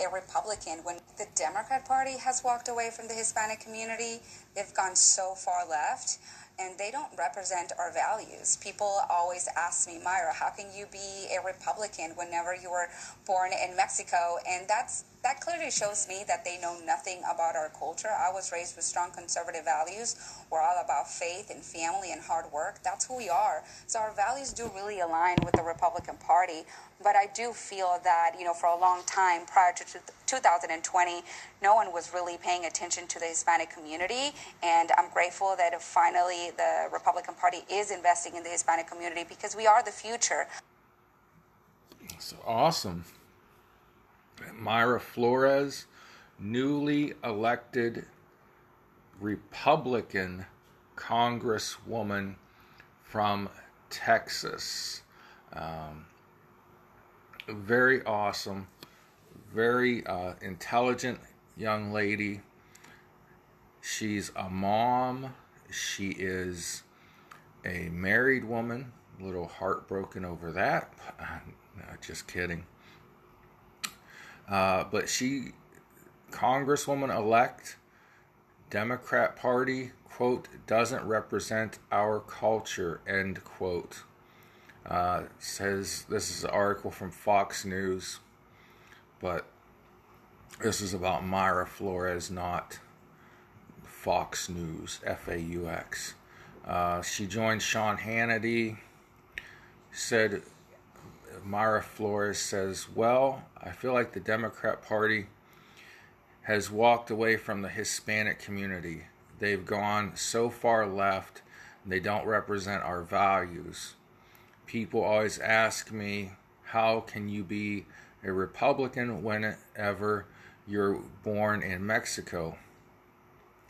a Republican. When the Democrat Party has walked away from the Hispanic community, they've gone so far left, and they don't represent our values. People always ask me, Mayra, how can you be a Republican whenever you were born in Mexico? And that clearly shows me that they know nothing about our culture. I was raised with strong conservative values. We're all about faith and family and hard work. That's who we are. So our values do really align with the Republican Party. But I do feel that, for a long time prior to 2020, no one was really paying attention to the Hispanic community. And I'm grateful that finally the Republican Party is investing in the Hispanic community, because we are the future. That's awesome. Mayra Flores, newly elected Republican Congresswoman from Texas. Very awesome, very intelligent young lady. She's a mom. She is a married woman. A little heartbroken over that. No, just kidding. But she, Congresswoman-elect, Democrat Party, quote, doesn't represent our culture, end quote. Says, this is an article from Fox News, but this is about Mayra Flores, not Fox News, F-A-U-X. She joined Sean Hannity, said... Mayra Flores says, well, I feel like the Democrat Party has walked away from the Hispanic community. They've gone so far left, they don't represent our values. People always ask me, how can you be a Republican whenever you're born in Mexico?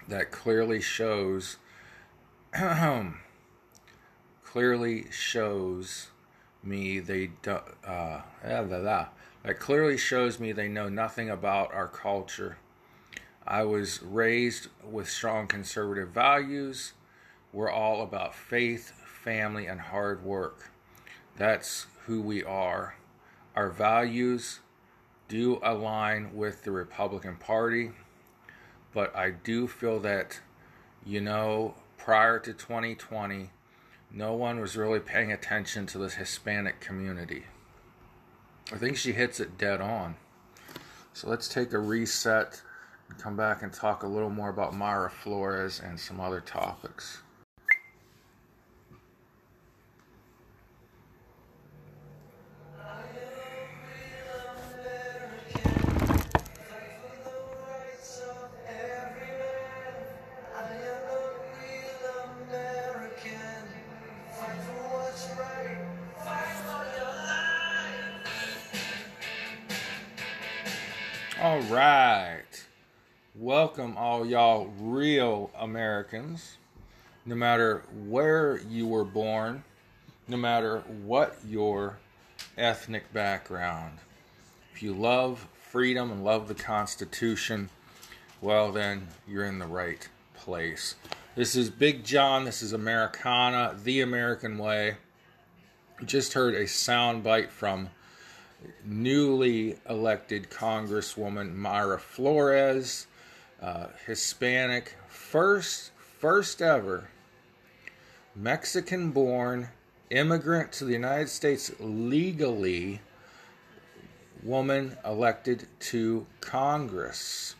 That clearly shows, that clearly shows me they know nothing about our culture. I was raised with strong conservative values. We're all about faith, family, and hard work. That's who we are. Our values do align with the Republican Party, but I do feel that, prior to 2020, no one was really paying attention to this Hispanic community. I think she hits it dead on. So let's take a reset and come back and talk a little more about Mayra Flores and some other topics. All right, welcome all y'all real Americans, no matter where you were born, no matter what your ethnic background. If you love freedom and love the Constitution, well then, you're in the right place. This is Big John, this is Americana, the American way. You just heard a soundbite from newly elected Congresswoman Mayra Flores, Hispanic, first ever Mexican-born immigrant to the United States legally, woman elected to Congress.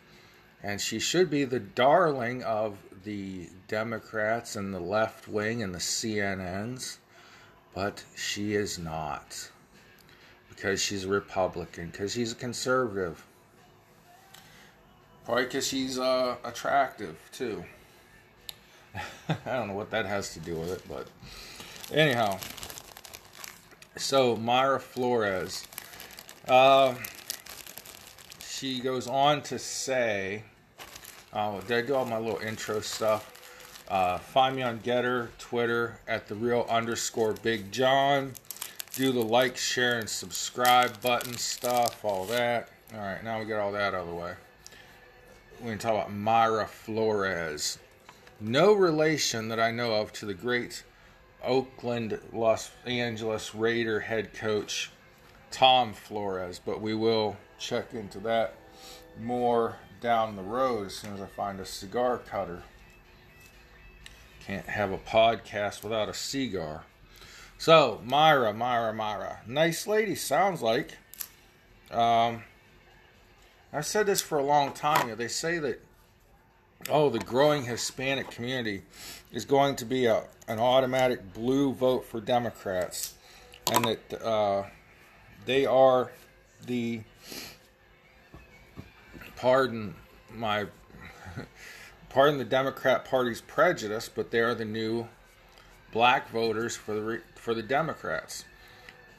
And she should be the darling of the Democrats and the left wing and the CNNs, but she is not. Because she's a Republican, because she's a conservative. Probably because she's attractive, too. I don't know what that has to do with it, but... anyhow. So, Mayra Flores. She goes on to say... did I do all my little intro stuff? Find me on Getter, Twitter, @thereal_BigJohn. Do the like, share, and subscribe button stuff, all that. All right, now we got all that out of the way. We're going to talk about Mayra Flores. No relation that I know of to the great Oakland, Los Angeles Raider head coach Tom Flores, but we will check into that more down the road as soon as I find a cigar cutter. Can't have a podcast without a cigar. So, Mayra. Nice lady, sounds like. I've said this for a long time. They say that, the growing Hispanic community is going to be an automatic blue vote for Democrats. And that they are the... Pardon the Democrat Party's prejudice, but they are the new black voters for the Democrats.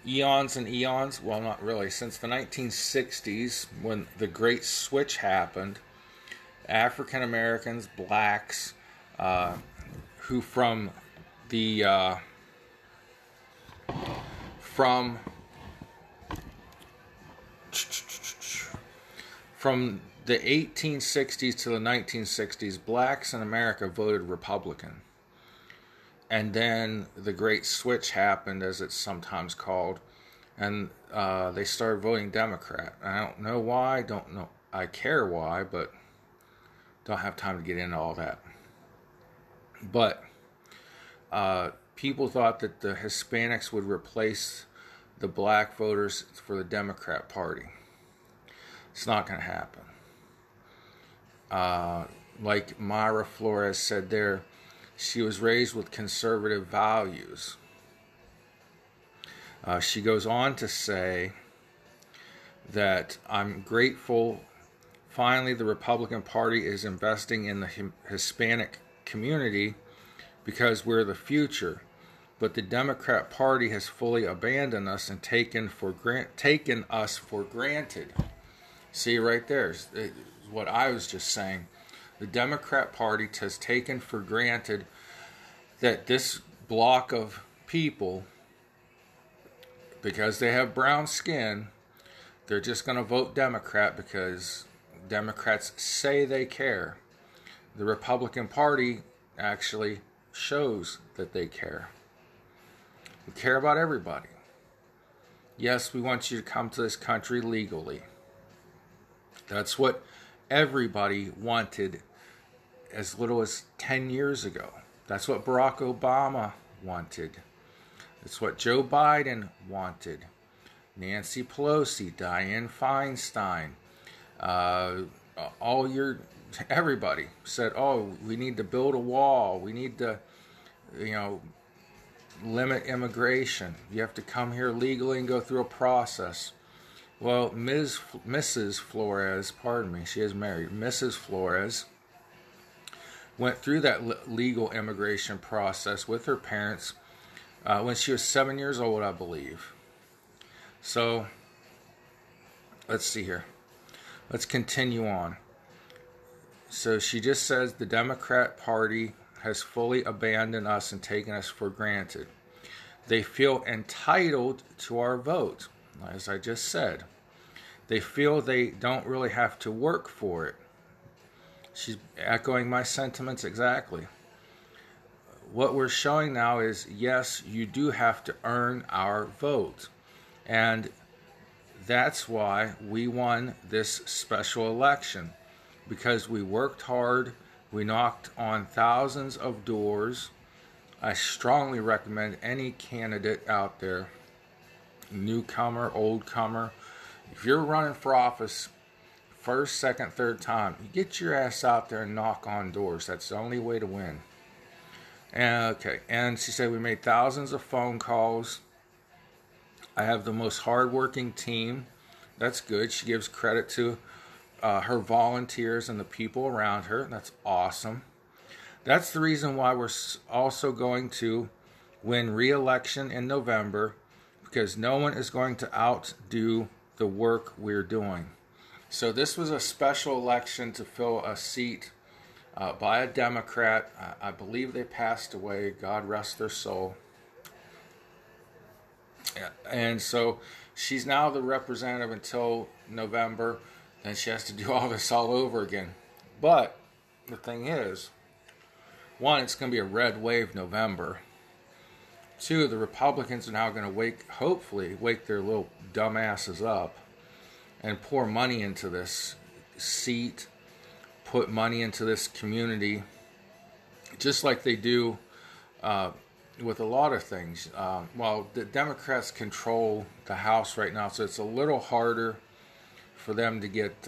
Eons and eons, well, not really, since the 1960s when the Great Switch happened, African Americans, blacks, who from the 1860s to the 1960s, blacks in America voted Republican. And then the Great Switch happened, as it's sometimes called, and they started voting Democrat. I don't know why, I care why, but don't have time to get into all that. But people thought that the Hispanics would replace the black voters for the Democrat Party. It's not going to happen. Like Mayra Flores said there, she was raised with conservative values. She goes on to say that I'm grateful finally the Republican Party is investing in the Hispanic community because we're the future. But the Democrat Party has fully abandoned us and taken us for granted. See right there is what I was just saying. The Democrat Party has taken for granted that this block of people, because they have brown skin, they're just going to vote Democrat because Democrats say they care. The Republican Party actually shows that they care. We care about everybody. Yes, we want you to come to this country legally. That's what everybody wanted as little as 10 years ago. That's what Barack Obama wanted. That's what Joe Biden wanted. Nancy Pelosi, Dianne Feinstein, everybody said, we need to build a wall. We need to, limit immigration. You have to come here legally and go through a process. Well, Mrs. Flores, she is married. Mrs. Flores went through that legal immigration process with her parents when she was 7 years old, I believe. So, let's see here. Let's continue on. So, she just says the Democrat Party has fully abandoned us and taken us for granted. They feel entitled to our vote. As I just said, they feel they don't really have to work for it. She's echoing my sentiments exactly. What we're showing now is, yes, you do have to earn our vote. And that's why we won this special election. Because we worked hard, we knocked on thousands of doors. I strongly recommend any candidate out there, newcomer, old-comer, if you're running for office first, second, third time, you get your ass out there and knock on doors. That's the only way to win. And she said we made thousands of phone calls. I have the most hard-working team. That's good. She gives credit to her volunteers and the people around her. That's awesome. That's the reason why we're also going to win re-election in November. Because no one is going to outdo the work we're doing. So this was a special election to fill a seat by a Democrat. I believe they passed away. God rest their soul. And so she's now the representative until November. Then she has to do all this all over again. But the thing is, one, it's going to be a red wave November. Two, the Republicans are now going to hopefully wake their little dumbasses up and pour money into this seat, put money into this community, just like they do with a lot of things. Well, the Democrats control the House right now, so it's a little harder for them to get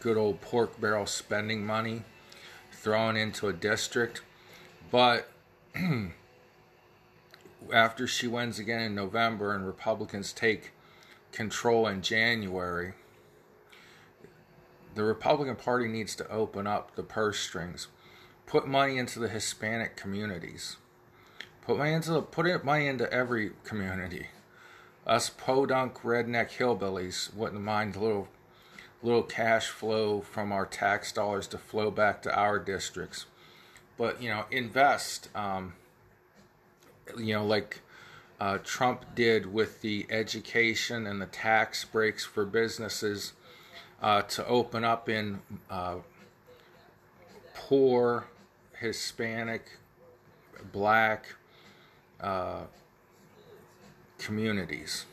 good old pork barrel spending money thrown into a district. But after she wins again in November and Republicans take control in January, the Republican Party needs to open up the purse strings, put money into the Hispanic communities, put money into every community. Us podunk redneck hillbillies wouldn't mind a little cash flow from our tax dollars to flow back to our districts. But, you know, invest, like Trump did with the education and the tax breaks for businesses to open up in poor, Hispanic, black communities.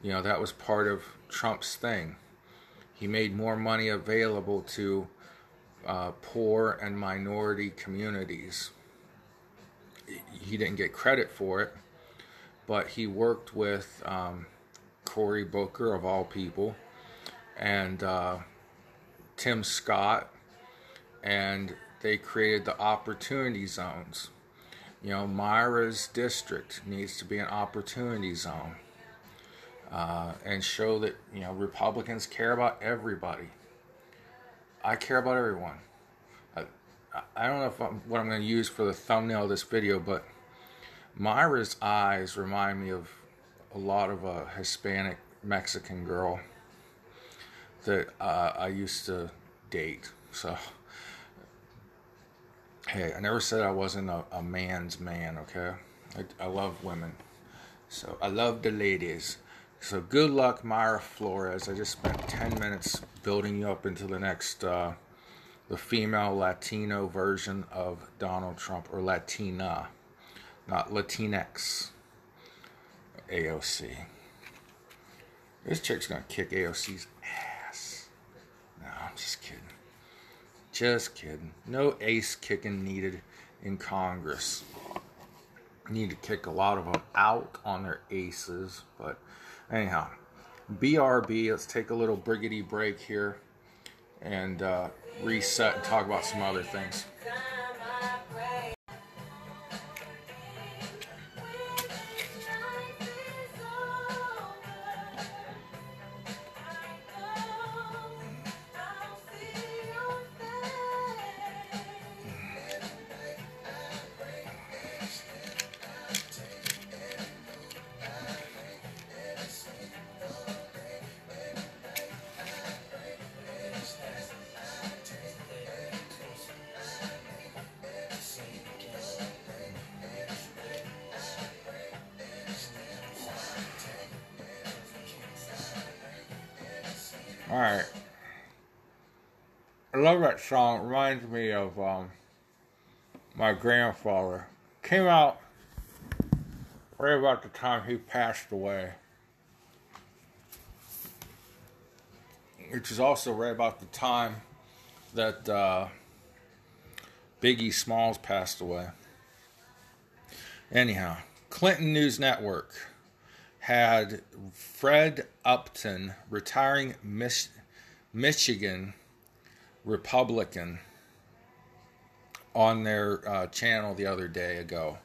You know, that was part of Trump's thing. He made more money available to poor and minority communities. He didn't get credit for it, but he worked with Cory Booker, of all people, and Tim Scott, and they created the opportunity zones. You know, Mayra's district needs to be an opportunity zone, and show that, you know, Republicans care about everybody. I care about everyone. I don't know what I'm going to use for the thumbnail of this video, but Mayra's eyes remind me of a lot of a Hispanic Mexican girl that I used to date. So, hey, I never said I wasn't a man's man, okay? I love women. So, I love the ladies. So, good luck, Mayra Flores. I just spent 10 minutes building you up into the next... the female Latino version of Donald Trump, or Latina, not Latinx, AOC. This chick's gonna kick AOC's ass. No, I'm just kidding. Just kidding. No ace kicking needed in Congress. Need to kick a lot of them out on their aces, but anyhow, BRB, let's take a little briggity break here and reset and talk about some other things. Alright, I love that song. It reminds me of my grandfather. Came out right about the time he passed away, which is also right about the time that Biggie Smalls passed away. Anyhow, Clinton News Network had Fred Upton, retiring Michigan Republican, on their channel the other day ago.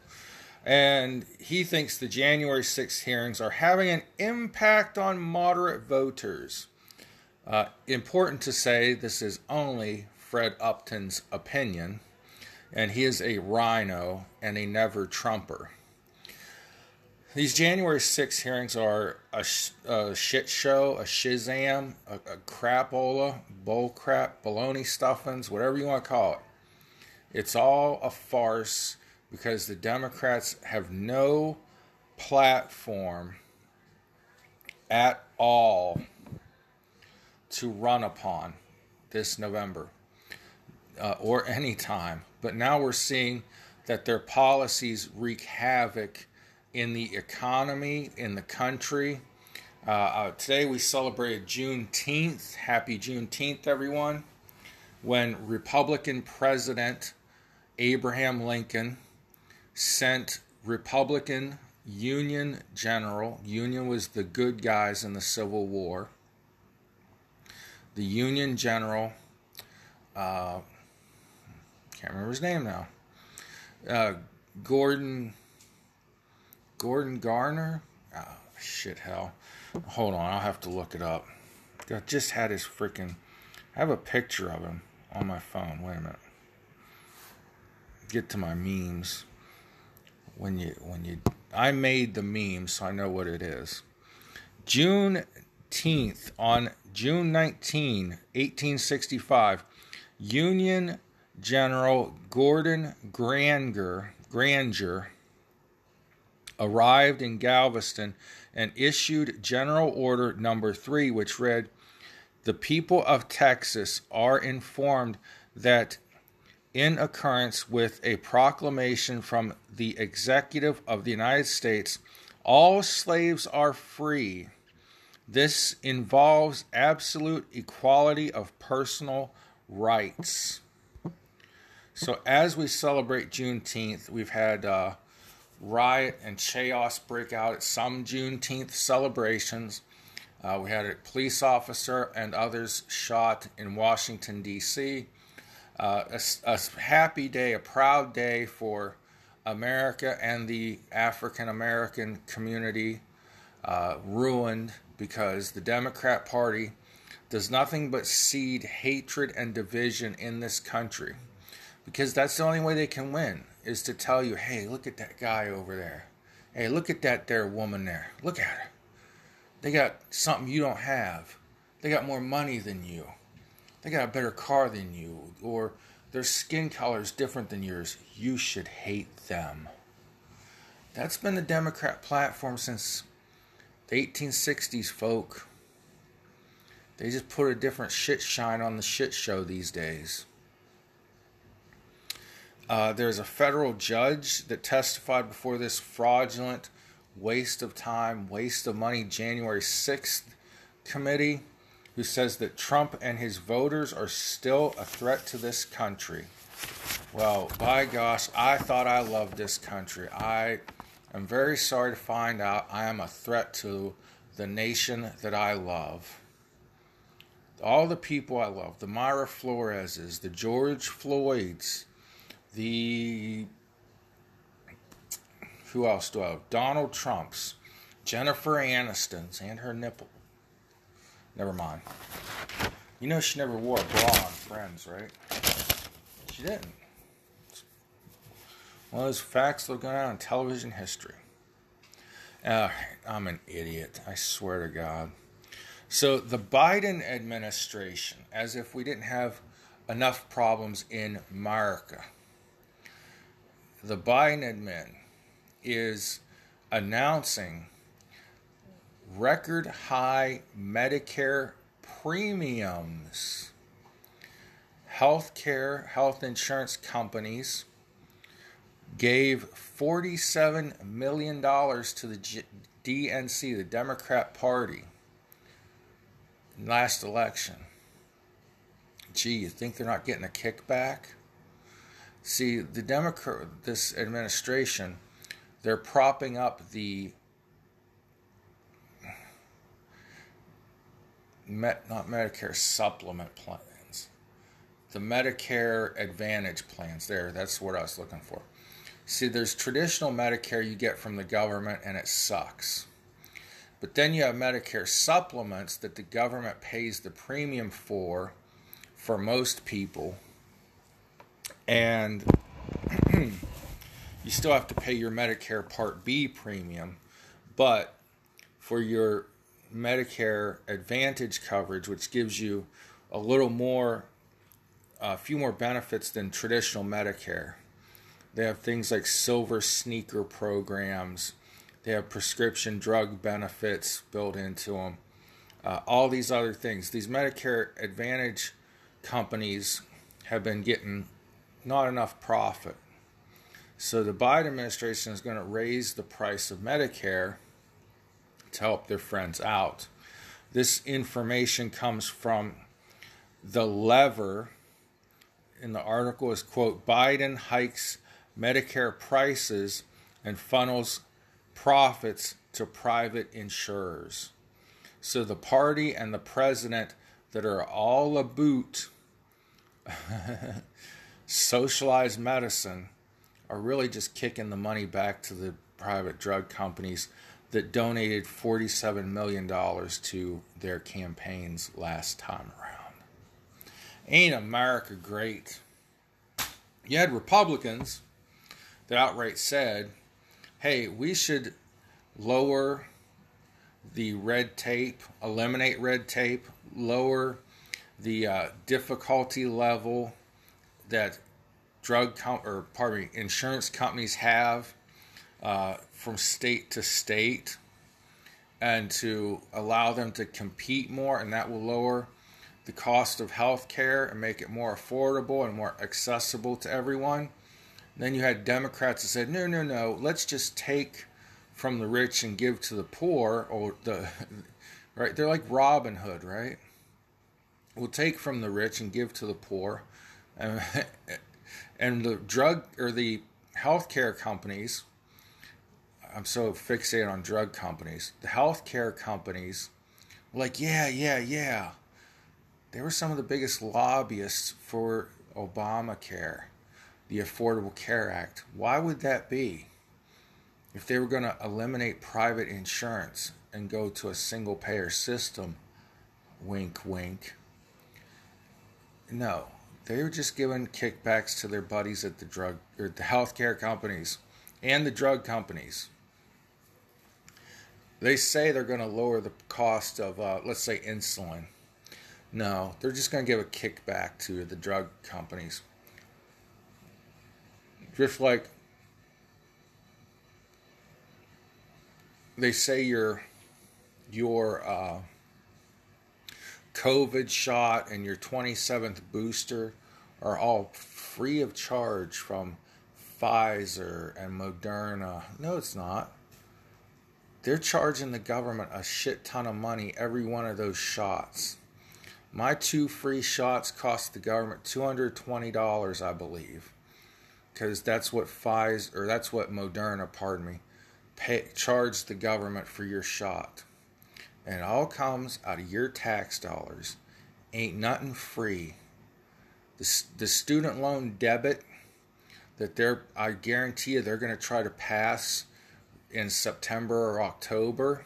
And he thinks the January 6th hearings are having an impact on moderate voters. Important to say, this is only Fred Upton's opinion, and he is a rhino and a never-Trumper. These January 6th hearings are a shit show, a shizam, a crapola, bull crap, baloney stuffings, whatever you want to call it. It's all a farce because the Democrats have no platform at all to run upon this November or any time. But now we're seeing that their policies wreak havoc in the economy, in the country, Today we celebrated Juneteenth. Happy Juneteenth, everyone. When Republican President Abraham Lincoln sent Republican Union General, Union was the good guys in the Civil War, the Union General, can't remember his name now, Gordon Garner, hold on, I'll have to look it up. I just had his freaking, I have a picture of him on my phone. Wait a minute, get to my memes. When you, I made the meme, so I know what it is. Juneteenth, on June 19, 1865, Union General Gordon Granger arrived in Galveston and issued General Order Number 3, which read, "The people of Texas are informed that in accordance with a proclamation from the Executive of the United States, all slaves are free. This involves absolute equality of personal rights." So as we celebrate Juneteenth, we've had riot and chaos break out at some Juneteenth celebrations. We had a police officer and others shot in Washington, D.C., a happy day, a proud day for America and the African American community, ruined because the Democrat Party does nothing but seed hatred and division in this country, because that's the only way they can win, is to tell you, hey, look at that guy over there. Hey, look at that there woman there. Look at her. They got something you don't have. They got more money than you. They got a better car than you, or their skin color is different than yours. You should hate them. That's been the Democrat platform since the 1860s, folk. They just put a different shit shine on the shit show these days. There's a federal judge that testified before this fraudulent waste of time, waste of money, January 6th committee, who says that Trump and his voters are still a threat to this country. Well, by gosh, I thought I loved this country. I am very sorry to find out I am a threat to the nation that I love. All the people I love, the Mayra Floreses, the George Floyds, the, who else do I have? Donald Trumps, Jennifer Aniston's and her nipple. Never mind. You know she never wore a bra on Friends, right? She didn't. One of those facts that are going on in television history. I'm an idiot. I swear to God. So the Biden administration, as if we didn't have enough problems in America. The Biden admin is announcing record high Medicare premiums. Healthcare, health insurance companies gave $47 million to the DNC, the Democrat Party, in last election. Gee, you think they're not getting a kickback? See, the Democrat, this administration, they're propping up the not Medicare supplement plans, the Medicare Advantage plans. There, that's what I was looking for. See, there's traditional Medicare you get from the government, and it sucks. But then you have Medicare supplements that the government pays the premium for most people, and you still have to pay your Medicare Part B premium, but for your Medicare Advantage coverage, which gives you a little more, a few more benefits than traditional Medicare. They have things like silver sneaker programs. They have prescription drug benefits built into them. All these other things. These Medicare Advantage companies have been getting not enough profit. So the Biden administration is going to raise the price of Medicare to help their friends out. This information comes from The Lever, and the article is, quote, Biden hikes Medicare prices and funnels profits to private insurers. So the party and the president that are all about socialized medicine are really just kicking the money back to the private drug companies that donated $47 million to their campaigns last time around. Ain't America great? You had Republicans that outright said, hey, we should lower the red tape, eliminate red tape, lower the difficulty level that insurance companies have from state to state, and to allow them to compete more, and that will lower the cost of health care and make it more affordable and more accessible to everyone. Then you had Democrats that said, no, let's just take from the rich and give to the poor, or the right? They're like Robin Hood, right? We'll take from the rich and give to the poor, and the drug or the healthcare companies. I'm so fixated on drug companies. The healthcare companies, like yeah. They were some of the biggest lobbyists for Obamacare, the Affordable Care Act. Why would that be? If they were going to eliminate private insurance and go to a single payer system, wink, wink. No, they were just giving kickbacks to their buddies at the drug or the healthcare companies and the drug companies. They say they're going to lower the cost of, let's say, insulin. No, they're just going to give a kickback to the drug companies. Just like they say your COVID shot and your 27th booster are all free of charge from Pfizer and Moderna. No, it's not. They're charging the government a shit ton of money every one of those shots. My 2 free shots cost the government $220, I believe, because that's what Pfizer or that's what Moderna, charge the government for your shot. And it all comes out of your tax dollars. Ain't nothing free. The student loan debit that I guarantee you they're going to try to pass in September or October.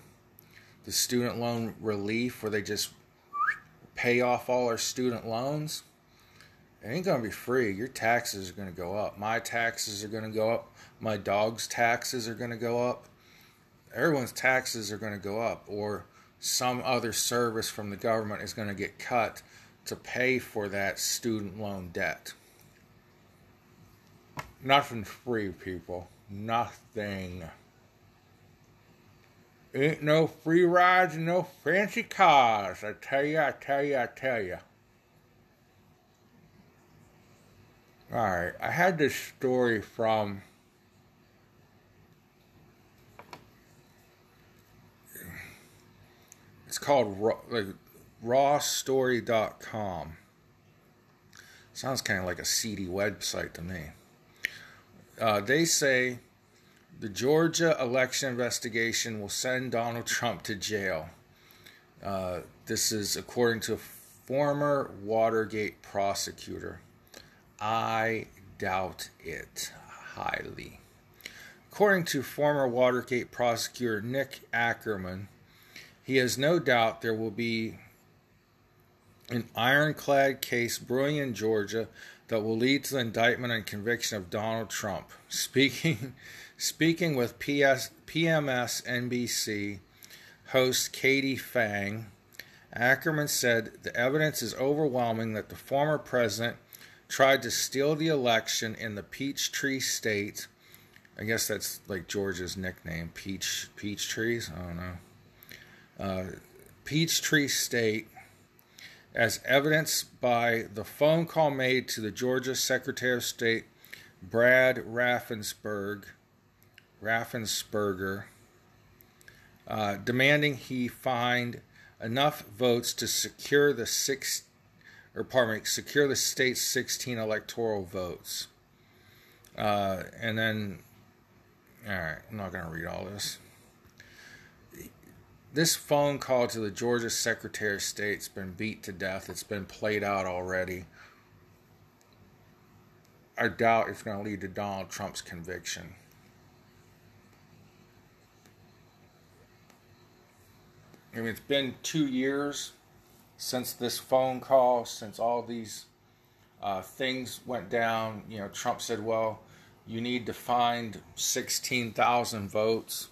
The student loan relief where they just pay off all our student loans. It ain't going to be free. Your taxes are going to go up. My taxes are going to go up. My dog's taxes are going to go up. Everyone's taxes are going to go up. Or some other service from the government is going to get cut to pay for that student loan debt. Nothing free, people. Nothing. Ain't no free rides and no fancy cars. I tell you. Alright, I had this story from it's called rawstory.com. Sounds kind of like a seedy website to me. They say the Georgia election investigation will send Donald Trump to jail. This is according to a former Watergate prosecutor. I doubt it highly. According to former Watergate prosecutor Nick Ackerman, he has no doubt there will be an ironclad case brewing in Georgia that will lead to the indictment and conviction of Donald Trump. Speaking with PMSNBC host Katie Fang, Ackerman said the evidence is overwhelming that the former president tried to steal the election in the Peachtree State. I guess that's like Georgia's nickname, Peachtrees. I don't know. Peachtree State, as evidenced by the phone call made to the Georgia Secretary of State, Brad Raffensperger, demanding he find enough votes to secure the secure the state's 16 electoral votes. And then, all right, I'm not going to read all this. This phone call to the Georgia Secretary of State's been beat to death. It's been played out already. I doubt it's going to lead to Donald Trump's conviction. I mean, it's been 2 years since this phone call, since all these things went down. You know, Trump said, well, you need to find 16,000 votes.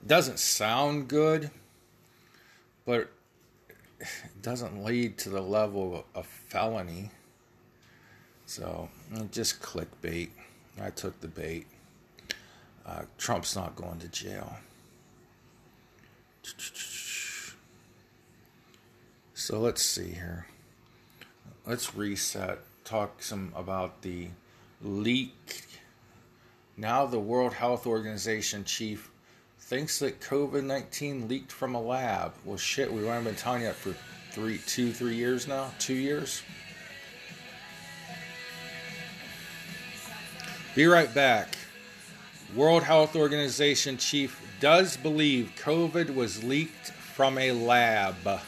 It doesn't sound good, but it doesn't lead to the level of felony. So, just clickbait. I took the bait. Trump's not going to jail. So, let's see here. Let's reset. Talk some about the leak. Now the World Health Organization chief thinks that COVID-19 leaked from a lab. Well, shit, we've only been telling you that for 3 years now? 2 years? Be right back. World Health Organization chief does believe COVID was leaked from a lab. Man,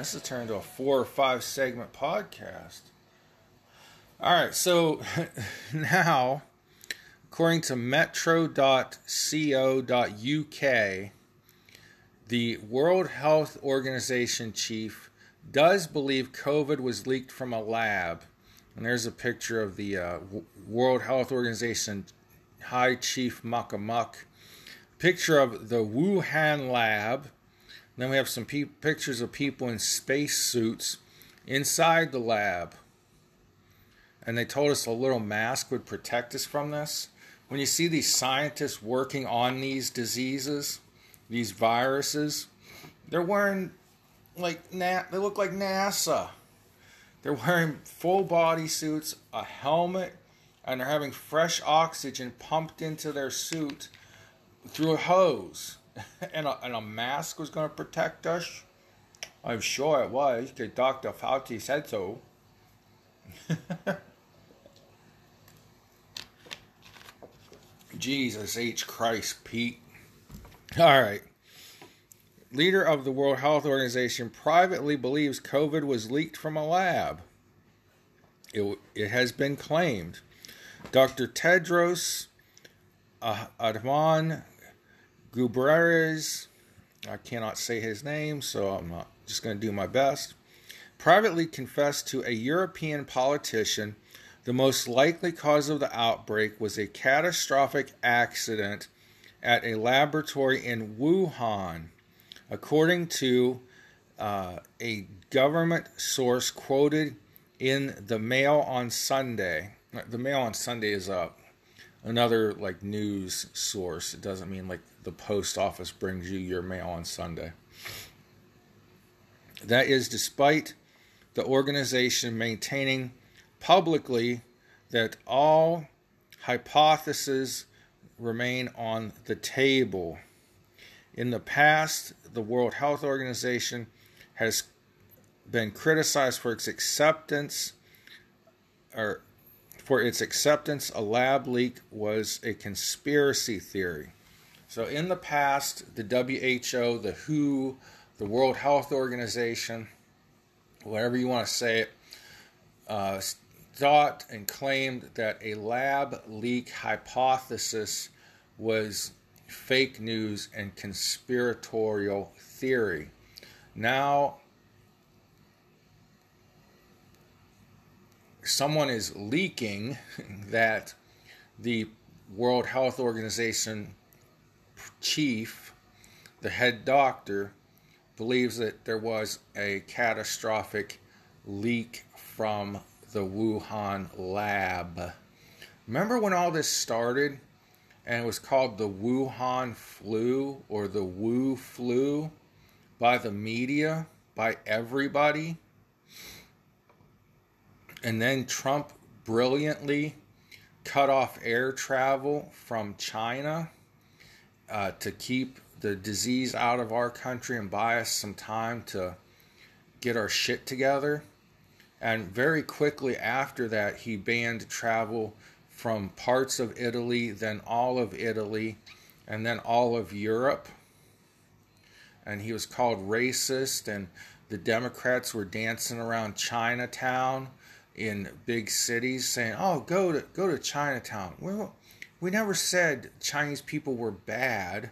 this has turned into a 4 or 5 segment podcast. Alright, so now, according to metro.co.uk, the World Health Organization chief does believe COVID was leaked from a lab. And there's a picture of the World Health Organization High Chief Muckamuck. Picture of the Wuhan lab. And then we have some pictures of people in space suits inside the lab. And they told us a little mask would protect us from this. When you see these scientists working on these diseases, these viruses, they're wearing... they look like NASA. They're wearing full body suits, a helmet, and they're having fresh oxygen pumped into their suit through a hose. And a mask was going to protect us? I'm sure it was, because Dr. Fauci said so. Jesus H. Christ, Pete. All right. Leader of the World Health Organization privately believes COVID was leaked from a lab. It has been claimed. Dr. Tedros Adhanom Ghebreyesus, I cannot say his name, so I'm not just going to do my best, privately confessed to a European politician the most likely cause of the outbreak was a catastrophic accident at a laboratory in Wuhan. According to a government source quoted in the Mail on Sunday. The Mail on Sunday is another news source. It doesn't mean the post office brings you your mail on Sunday. That is despite the organization maintaining publicly that all hypotheses remain on the table. In the past, the World Health Organization has been criticized for its acceptance, a lab leak was a conspiracy theory. So in the past, the WHO, the WHO, the World Health Organization, whatever you want to say it, thought and claimed that a lab leak hypothesis was fake news and conspiratorial theory. Now, someone is leaking that the World Health Organization chief, the head doctor, believes that there was a catastrophic leak from the Wuhan lab. Remember when all this started? And it was called the Wuhan flu or the Wu flu by the media, by everybody. And then Trump brilliantly cut off air travel from China to keep the disease out of our country and buy us some time to get our shit together. And very quickly after that, he banned travel from parts of Italy, then all of Italy, and then all of Europe. And he was called racist, and the Democrats were dancing around Chinatown in big cities saying, oh, go to Chinatown. Well, we never said Chinese people were bad,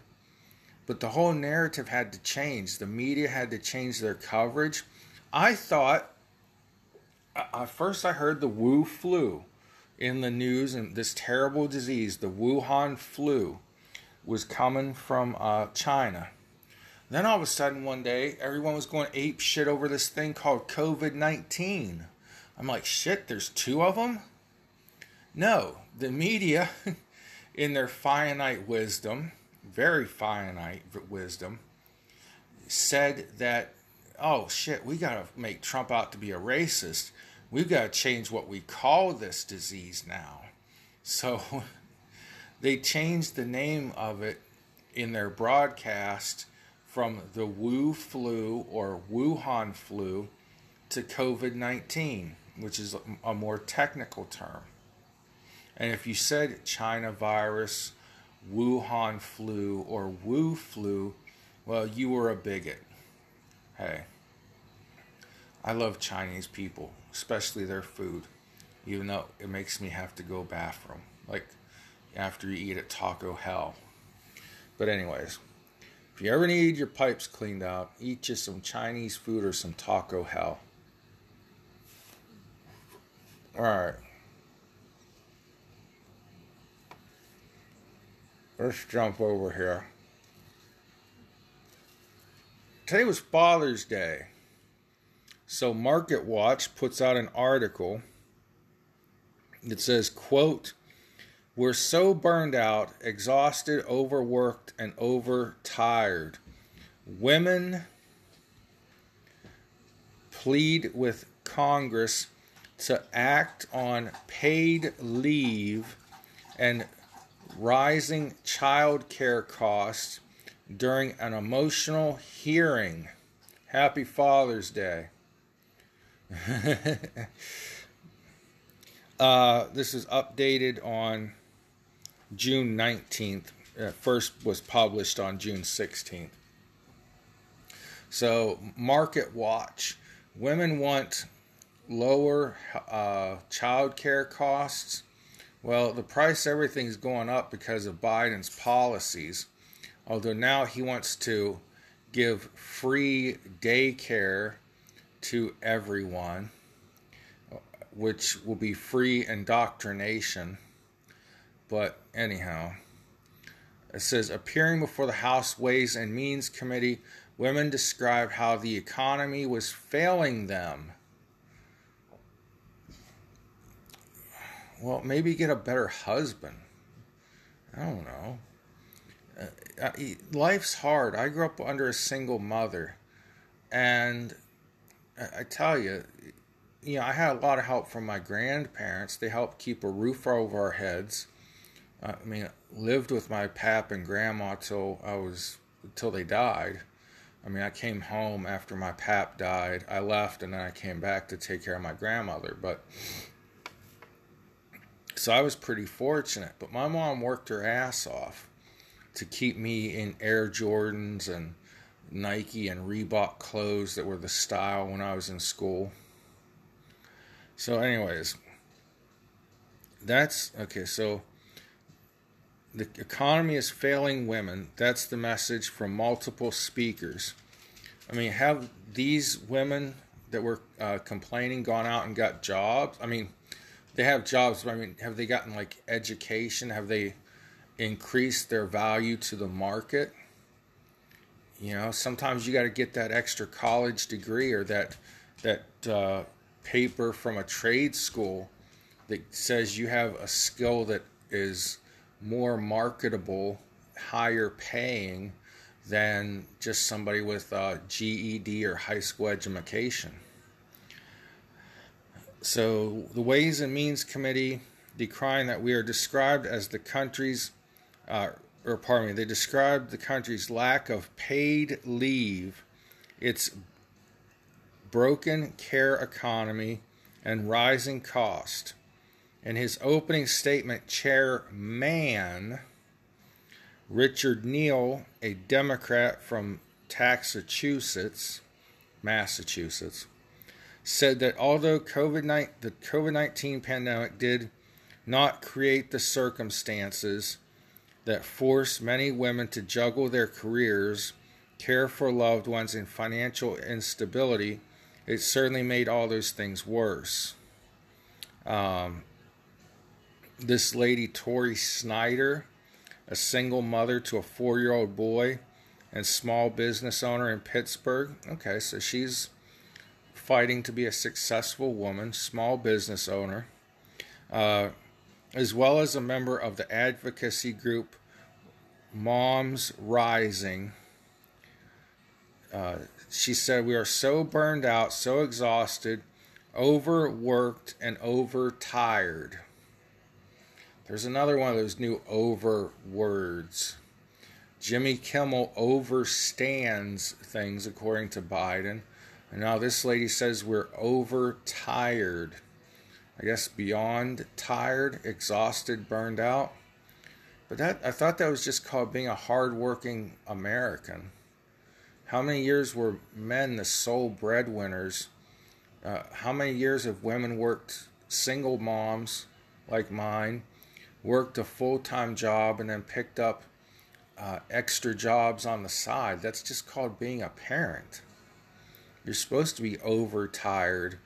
but the whole narrative had to change. The media had to change their coverage. I thought, first I heard the Wu flu in the news, and this terrible disease, the Wuhan flu, was coming from China. Then all of a sudden one day, everyone was going ape shit over this thing called COVID-19. I'm like, shit, there's two of them? No, the media, in their finite wisdom, very finite wisdom, said that, oh shit, we gotta make Trump out to be a racist. We've gotta change what we call this disease now. So they changed the name of it in their broadcast from the Wu flu or Wuhan flu to COVID-19, which is a more technical term. And if you said China virus, Wuhan flu, or Wu flu, well, you were a bigot. Hey, I love Chinese people, especially their food, even though it makes me have to go bathroom, like after you eat at Taco Hell. But anyways, if you ever need your pipes cleaned out, eat you some Chinese food or some Taco Hell. All right. Let's jump over here. Today was Father's Day. So Market Watch puts out an article that says, quote, we're so burned out, exhausted, overworked, and overtired. Women plead with Congress to act on paid leave and rising child care costs during an emotional hearing. Happy Father's Day. This is updated on June 19th, first was published on June 16th. So, Market Watch. Women want lower child care costs. Well, the price of everything's going up because of Biden's policies. Although now he wants to give free daycare to everyone, which will be free indoctrination. But anyhow, it says, appearing before the House Ways and Means Committee, women describe how the economy was failing them. Well, maybe get a better husband. I don't know. Life's hard. I grew up under a single mother. And I tell you, I had a lot of help from my grandparents. They helped keep a roof over our heads. I mean, lived with my pap and grandma till they died. I mean, I came home after my pap died. I left, and then I came back to take care of my grandmother. But so I was pretty fortunate. But my mom worked her ass off to keep me in Air Jordans and Nike and Reebok clothes that were the style when I was in school. So anyways, that's okay. So the economy is failing women. That's the message from multiple speakers. I mean, have these women that were complaining gone out and got jobs? I mean, they have jobs, but I mean, have they gotten like education? Have they increased their value to the market? Sometimes you got to get that extra college degree or that paper from a trade school that says you have a skill that is more marketable, higher paying than just somebody with a GED or high school education. So the Ways and Means Committee decrying that we are described as the country's, they described the country's lack of paid leave, its broken care economy, and rising cost. In his opening statement, Chairman Richard Neal, a Democrat from Massachusetts, said that although the COVID-19 pandemic did not create the circumstances that forced many women to juggle their careers, care for loved ones, and financial instability, it certainly made all those things worse. This lady, Tori Snyder, a single mother to a 4-year-old boy and small business owner in Pittsburgh. Okay, so she's fighting to be a successful woman, small business owner, as well as a member of the advocacy group Moms Rising. She said, "We are so burned out, so exhausted, overworked, and overtired." There's another one of those new over words. Jimmy Kimmel overstands things, according to Biden. And now this lady says we're overtired. I guess beyond tired, exhausted, burned out. But that, I thought that was just called being a hardworking American. How many years were men the sole breadwinners? How many years have women worked, single moms like mine, worked a full-time job and then picked up extra jobs on the side? That's just called being a parent. You're supposed to be overtired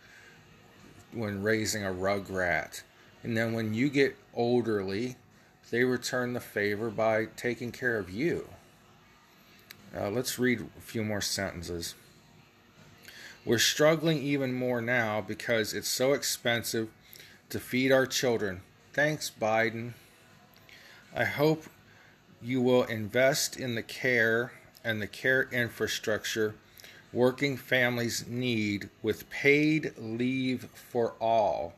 when raising a rugrat. And then when you get elderly, they return the favor by taking care of you. Let's read a few more sentences. We're struggling even more now because it's so expensive to feed our children. Thanks, Biden. I hope you will invest in the care and the care infrastructure working families need with paid leave for all.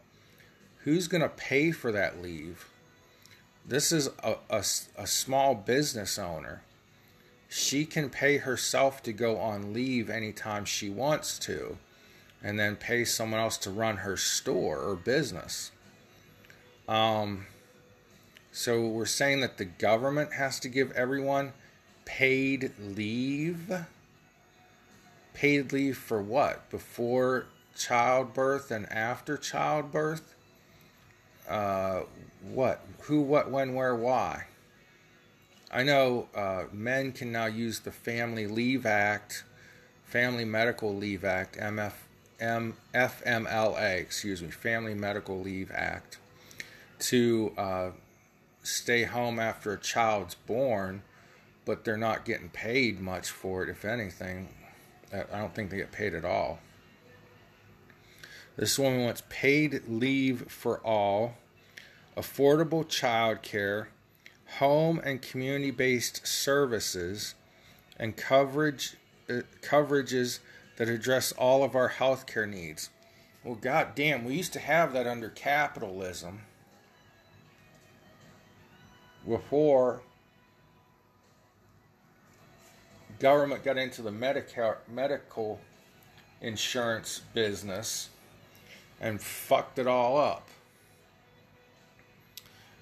Who's going to pay for that leave? This is a small business owner. She can pay herself to go on leave anytime she wants to, and then pay someone else to run her store or business. So we're saying that the government has to give everyone paid leave? Paid leave for what? Before childbirth and after childbirth? What? Who, what, when, where, why? I know men can now use the Family Leave Act, Family Medical Leave Act, Family Medical Leave Act, to stay home after a child's born, but they're not getting paid much for it, if anything. I don't think they get paid at all. This woman wants paid leave for all, affordable child care, home and community-based services, and coverages that address all of our health care needs. Well, goddamn, we used to have that under capitalism before government got into the medical insurance business and fucked it all up.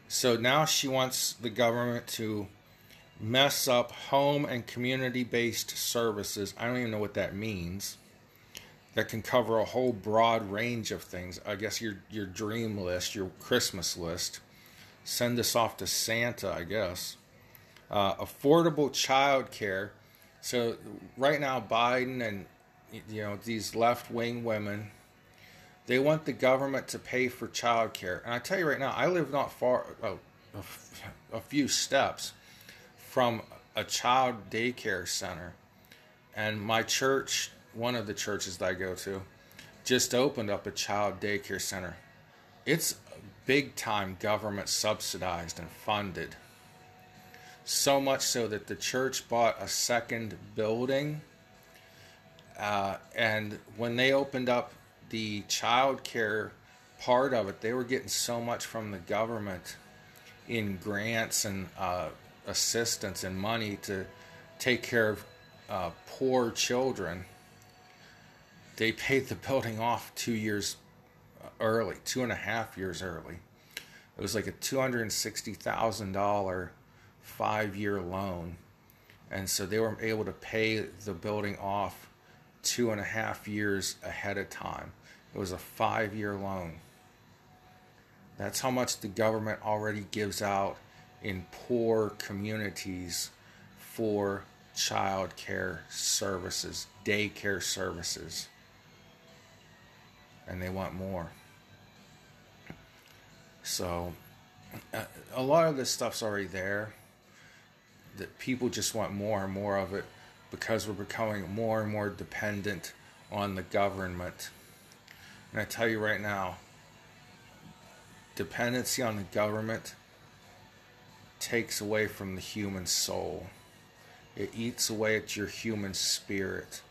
So now she wants the government to mess up home and community-based services. I don't even know what that means. That can cover a whole broad range of things. I guess your dream list, your Christmas list. Send this off to Santa, I guess. Affordable child care. So right now, Biden and these left-wing women, they want the government to pay for child care. And I tell you right now, I live not far, a few steps from a child daycare center. And my church, one of the churches that I go to, just opened up a child daycare center. It's big time government subsidized and funded. So much so that the church bought a second building. And when they opened up the child care part of it. They were getting so much from the government in grants and assistance and money to take care of poor children. They paid the building off 2.5 years early. It was like a $260,000 5-year loan. And so they were able to pay the building off 2.5 years ahead of time. It was a 5-year loan. That's how much the government already gives out in poor communities for child care services, daycare services. And they want more. So a lot of this stuff's already there. That people just want more and more of it because we're becoming more and more dependent on the government. And I tell you right now, dependency on the government takes away from the human soul. It eats away at your human spirit.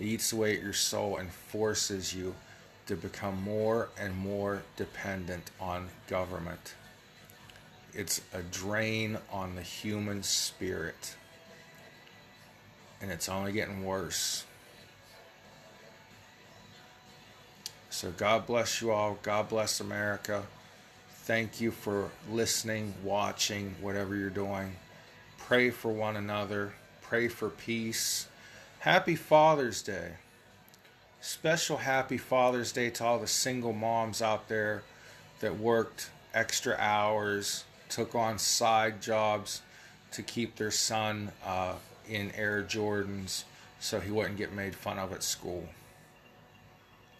It eats away at your soul and forces you to become more and more dependent on government. It's a drain on the human spirit. And it's only getting worse. So God bless you all. God bless America. Thank you for listening, watching, whatever you're doing. Pray for one another. Pray for peace. Happy Father's Day. Special happy Father's Day to all the single moms out there that worked extra hours, took on side jobs to keep their son in Air Jordans so he wouldn't get made fun of at school.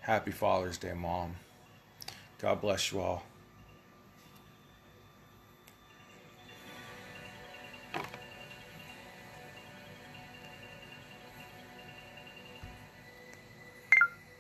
Happy Father's Day, Mom. God bless you all.